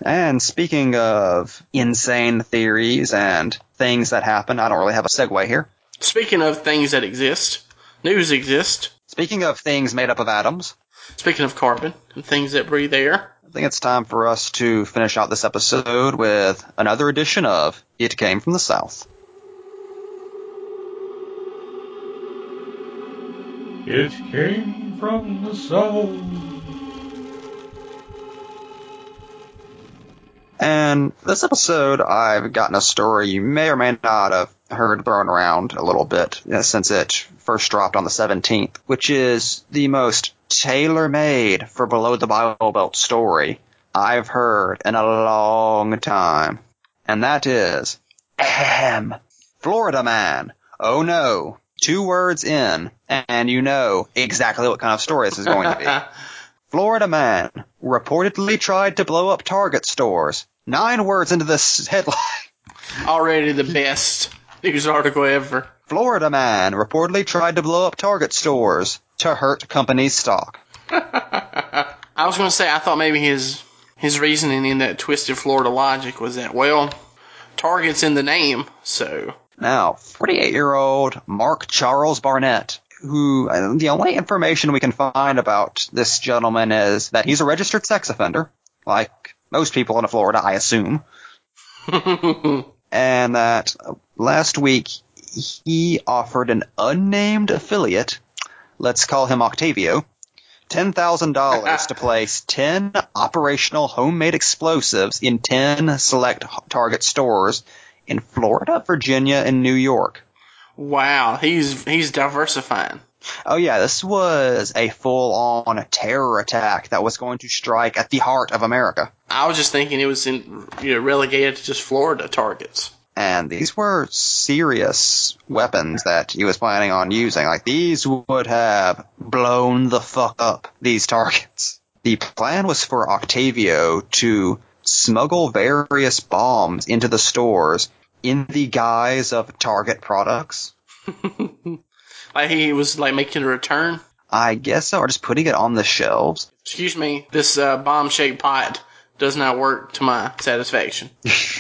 And speaking of insane theories and things that happen, I don't really have a segue here. Speaking of things that exist, news exists. Speaking of things made up of atoms. Speaking of carbon and things that breathe air. I think it's time for us to finish out this episode with another edition of It Came From the South. It came from the south. And this episode, I've gotten a story you may or may not have heard thrown around a little bit since it first dropped on the seventeenth, which is the most tailor-made for Below the Bible Belt story I've heard in a long time. And that is, ahem, Florida man. Oh no. Two words in, and you know exactly what kind of story this is going to be. Florida man reportedly tried to blow up Target stores. Nine words into this headline. Already the best news article ever. Florida man reportedly tried to blow up Target stores to hurt company stock. I was going to say, I thought maybe his his reasoning in that twisted Florida logic was that, well, Target's in the name, so. Now, forty-eight-year-old Mark Charles Barnett, who uh, the only information we can find about this gentleman is that he's a registered sex offender, like most people in Florida, I assume. And that last week he offered an unnamed affiliate, let's call him Octavio, ten thousand dollars to place ten operational homemade explosives in ten select Target stores in Florida, Virginia, and New York. Wow, he's he's diversifying. Oh, yeah, this was a full-on terror attack that was going to strike at the heart of America. I was just thinking it was in, you know, relegated to just Florida targets. And these were serious weapons that he was planning on using. Like, these would have blown the fuck up, these targets. The plan was for Octavio to smuggle various bombs into the stores in the guise of Target products. Like he was, like, making a return? I guess so, or just putting it on the shelves. Excuse me, this uh, bomb-shaped pot does not work to my satisfaction.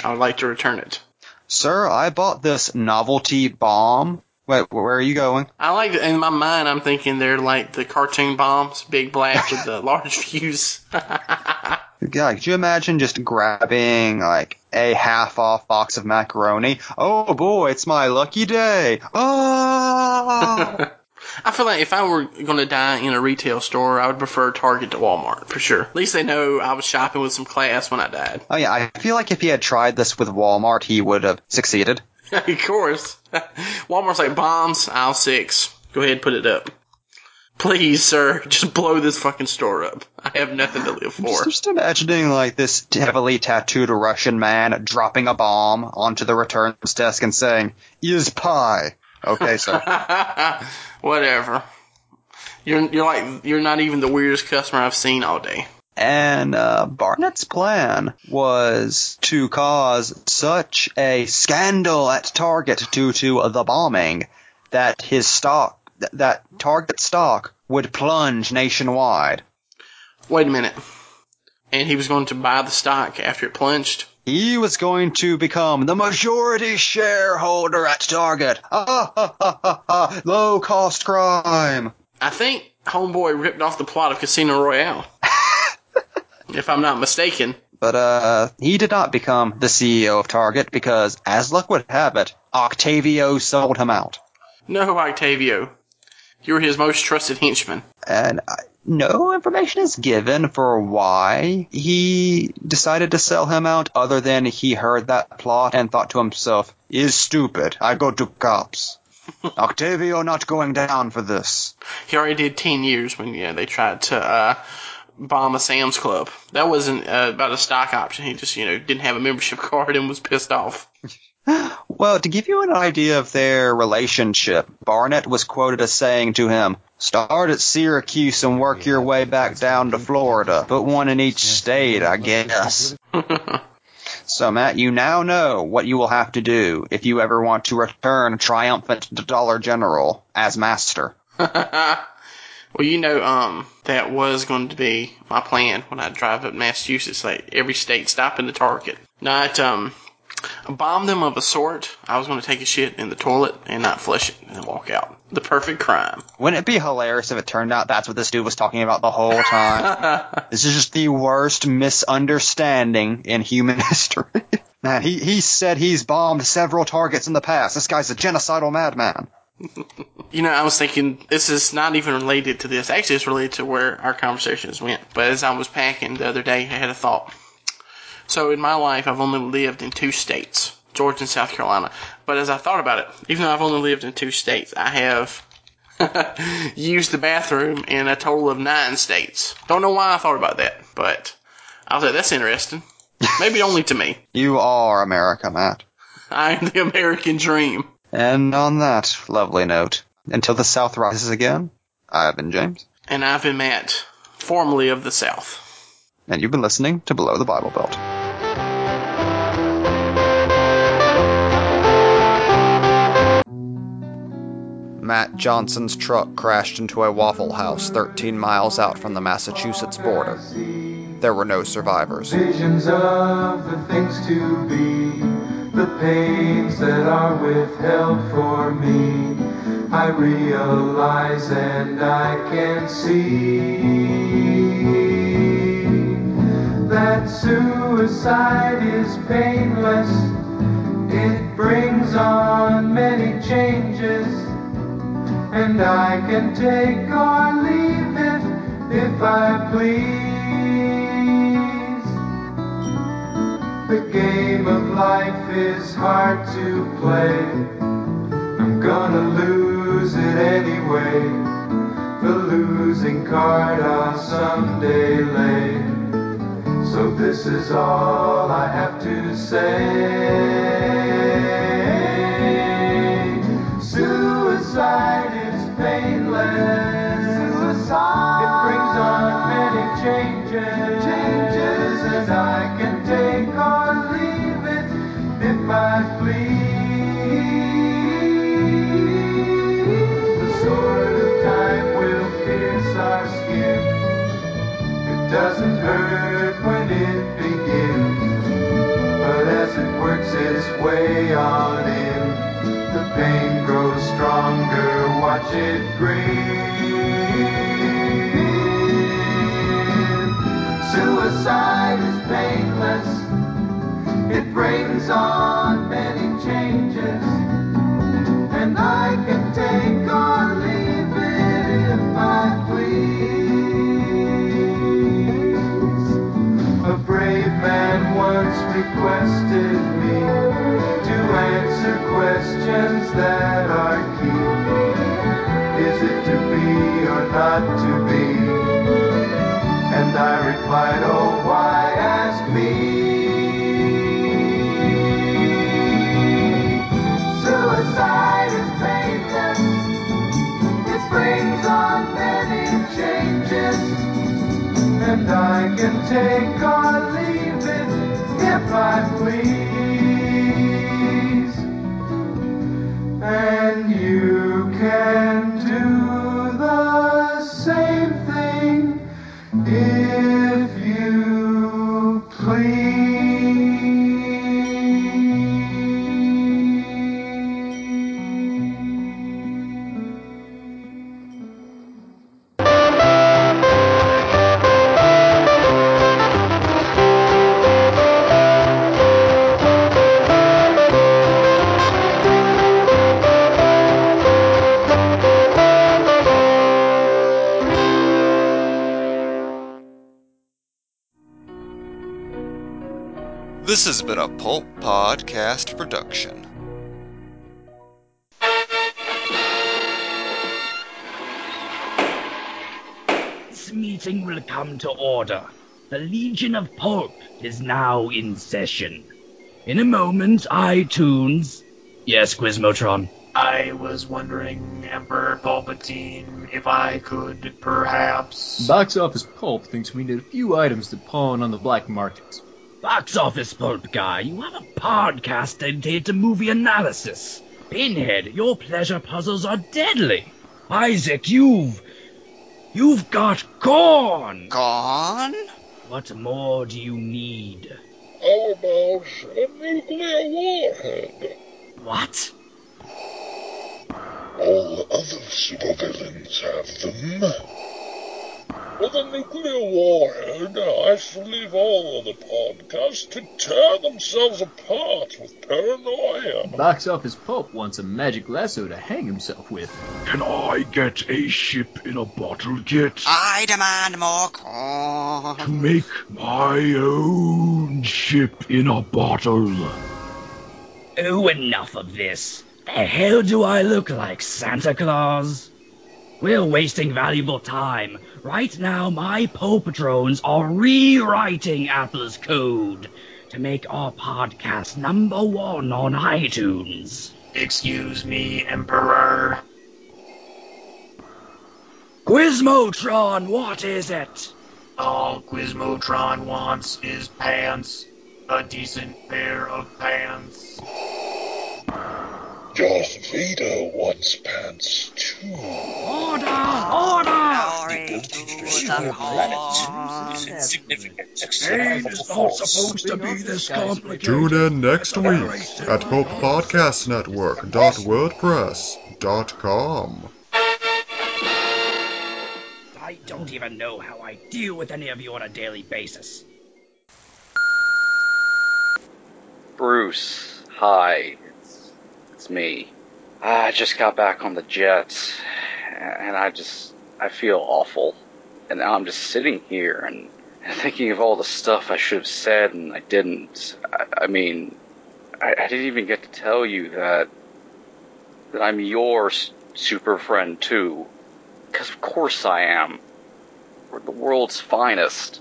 I would like to return it. Sir, I bought this novelty bomb. Wait, where are you going? I like, in my mind, I'm thinking they're like the cartoon bombs, big black with the large fuse. Yeah, could you imagine just grabbing, like, a half-off box of macaroni? Oh, boy, it's my lucky day. Oh! I feel like if I were going to die in a retail store, I would prefer Target to Walmart, for sure. At least they know I was shopping with some class when I died. Oh, yeah, I feel like if he had tried this with Walmart, he would have succeeded. Of course. Walmart's like, bombs, aisle six. Go ahead, put it up. Please, sir, just blow this fucking store up. I have nothing to live for. Just, just imagining, like, this heavily tattooed Russian man dropping a bomb onto the returns desk and saying, "Is pie." Okay, sir. Whatever. You're you're like you're not even the weirdest customer I've seen all day. And uh, Barnett's plan was to cause such a scandal at Target due to the bombing that his stock. that Target stock would plunge nationwide. Wait a minute. And he was going to buy the stock after it plunged? He was going to become the majority shareholder at Target. Ah, ha, ha, ha, ha. Low-cost crime. I think Homeboy ripped off the plot of Casino Royale. If I'm not mistaken. But uh, he did not become the C E O of Target because, as luck would have it, Octavio sold him out. No, Octavio. You were his most trusted henchman. And uh, no information is given for why he decided to sell him out, other than he heard that plot and thought to himself, "Is stupid. I go to cops. Octavio not going down for this." He already did ten years when you know, they tried to uh, bomb a Sam's Club. That wasn't uh, about a stock option. He just you know didn't have a membership card and was pissed off. Well, to give you an idea of their relationship, Barnett was quoted as saying to him, "Start at Syracuse and work your way back down to Florida. Put one in each state, I guess." So, Matt, you now know what you will have to do if you ever want to return triumphant to Dollar General as master. Well, you know, um, that was going to be my plan when I drive up Massachusetts, like every state stopping the Target. Not, um... bomb them of a sort. I was going to take a shit in the toilet and not flush it and then walk out. The perfect crime. Wouldn't it be hilarious if it turned out that's what this dude was talking about the whole time? This is just the worst misunderstanding in human history. Man, he, he said he's bombed several targets in the past. This guy's a genocidal madman. You know, I was thinking, this is not even related to this. Actually, it's related to where our conversations went. But as I was packing the other day, I had a thought. So in my life, I've only lived in two states, Georgia and South Carolina. But as I thought about it, even though I've only lived in two states, I have used the bathroom in a total of nine states. Don't know why I thought about that, but I was like, that's interesting. Maybe only to me. You are America, Matt. I am the American dream. And on that lovely note, until the South rises again, I've been James. And I've been Matt, formerly of the South. And you've been listening to Below the Bible Belt. Matt Johnson's truck crashed into a Waffle House thirteen miles out from the Massachusetts border. There were no survivors. Visions of the things to be, the pains that are withheld for me, I realize and I can see that suicide is painless. It brings on many changes, and I can take or leave it if I please. The game of life is hard to play. I'm gonna lose it anyway. The losing card I'll someday lay. So this is all I have to say. Suicide is painless. Suicide. It brings on many changes. Changes and I can take or leave it if I please. The sword of time will pierce our skin. It doesn't hurt when it begins, but as it works its way on in, the pain grows stronger. Watch it grin. Suicide is painless. It brings on many changes, and I can take or leave it if I please. A brave man once requested me to answer questions that are key. Is it to be or not to be? And I replied, oh, why ask me? Suicide is painless. It brings on many changes, and I can take or leave it if I please. And you can do the same thing if you please. This has been a Pulp Podcast production. This meeting will come to order. The Legion of Pulp is now in session. In a moment, iTunes... Yes, Gizmotron? I was wondering, Emperor Palpatine, if I could perhaps... Box Office Pulp thinks we need a few items to pawn on the black market. Box Office Pulp guy, you have a podcast dedicated to movie analysis. Pinhead, your pleasure puzzles are deadly. Isaac, you've... You've got corn! Corn? What more do you need? Elbows of nuclear warhead. What? All other supervillains have them. With a nuclear warhead, I shall leave all of the podcasts to tear themselves apart with paranoia. Box Office Pulp wants a magic lasso to hang himself with. Can I get a ship in a bottle kit? I demand more corn. To make my own ship in a bottle. Oh, enough of this. The hell do I look like, Santa Claus? We're wasting valuable time. Right now, my Pulp drones are rewriting Apple's code to make our podcast number one on iTunes. Excuse me, Emperor. Gizmotron, what is it? All Gizmotron wants is pants. A decent pair of pants. Darth Vader wants pants, too. Order! Order! Pain is not supposed to be this complicated. Tune in next week at pulp podcast network dot wordpress dot com. I don't even know how I deal with any of you on a daily basis. Bruce, hi. Me. I just got back on the jet, and I just, I feel awful. And now I'm just sitting here and thinking of all the stuff I should have said and I didn't. I, I mean, I, I didn't even get to tell you that, that I'm your super friend, too. Because of course I am. We're the world's finest.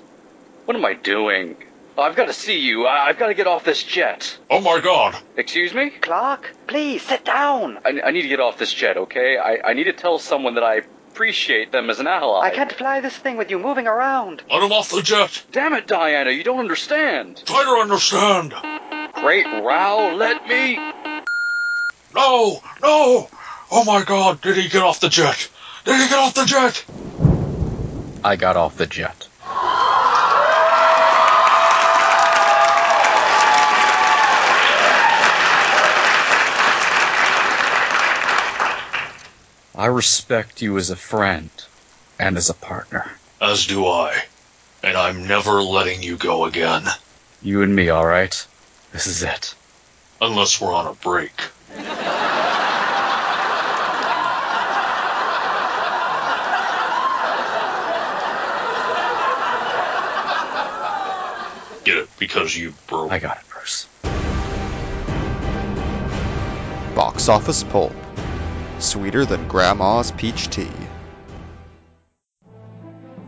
What am I doing? Oh, I've got to see you. I, I've got to get off this jet. Oh, my God. Excuse me? Clark, please, sit down. I, I need to get off this jet, okay? I, I need to tell someone that I appreciate them as an ally. I can't fly this thing with you moving around. Let him off the jet. Damn it, Diana, you don't understand. Try to understand. Great row, let me... No, no. Oh, my God, did he get off the jet? Did he get off the jet? I got off the jet. I respect you as a friend and as a partner. As do I. And I'm never letting you go again. You and me, all right? This is it. Unless we're on a break. Get it, because you broke. I got it, Bruce. Box office pulp. Sweeter than Grandma's peach tea.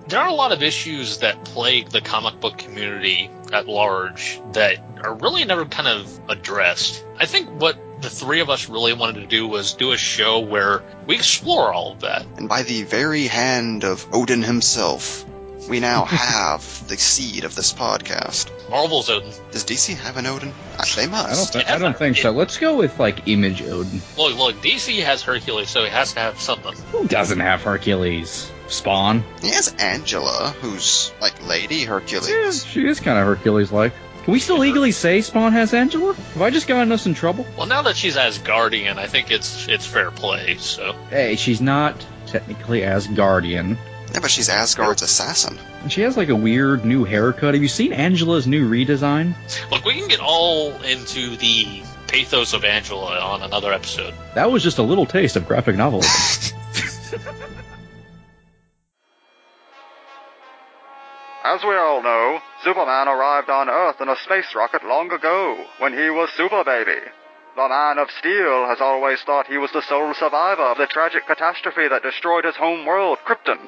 There are a lot of issues that plague the comic book community at large that are really never kind of addressed. I think what the three of us really wanted to do was do a show where we explore all of that. And by the very hand of Odin himself, we now have the seed of this podcast. Marvel's Odin. Does D C have an Odin? They must. I don't, th- I don't think so. Let's go with, like, Image Odin. Look, look, D C has Hercules, so he has to have something. Who doesn't have Hercules? Spawn? He has Angela, who's, like, Lady Hercules. Yeah, she is kind of Hercules-like. Can we still legally say Spawn has Angela? Have I just gotten us in trouble? Well, now that she's Asgardian, I think it's it's fair play, so... Hey, she's not technically Asgardian. Yeah, but she's Asgard's assassin. And she has, like, a weird new haircut. Have you seen Angela's new redesign? Look, we can get all into the pathos of Angela on another episode. That was just a little taste of graphic novelism. As we all know, Superman arrived on Earth in a space rocket long ago, when he was Super Baby. The Man of Steel has always thought he was the sole survivor of the tragic catastrophe that destroyed his home world, Krypton.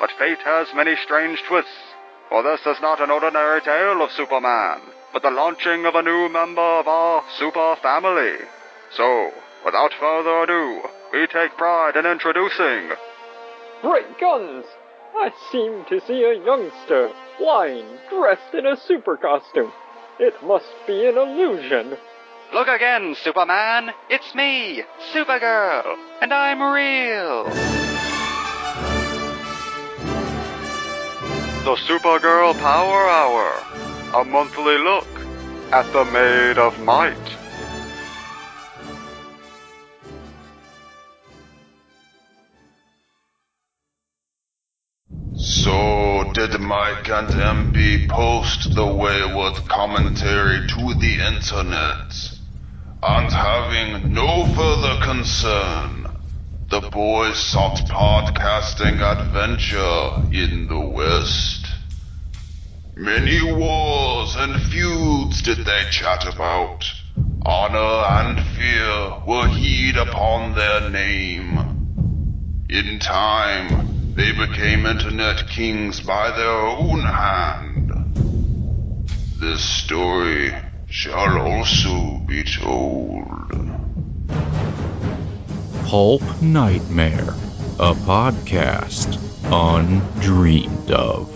But fate has many strange twists, for this is not an ordinary tale of Superman, but the launching of a new member of our super family. So, without further ado, we take pride in introducing... Great guns! I seem to see a youngster flying dressed in a super costume. It must be an illusion. Look again, Superman! It's me, Supergirl, and I'm real! The Supergirl Power Hour, a monthly look at the Maid of Might. So did my Cant M B post the wayward commentary to the internet, and having no further concern, the boys sought podcasting adventure in the West. Many wars and feuds did they chat about. Honor and fear were heaped upon their name. In time, they became internet kings by their own hand. This story shall also be told. Pulp Nightmare, a podcast undreamed of.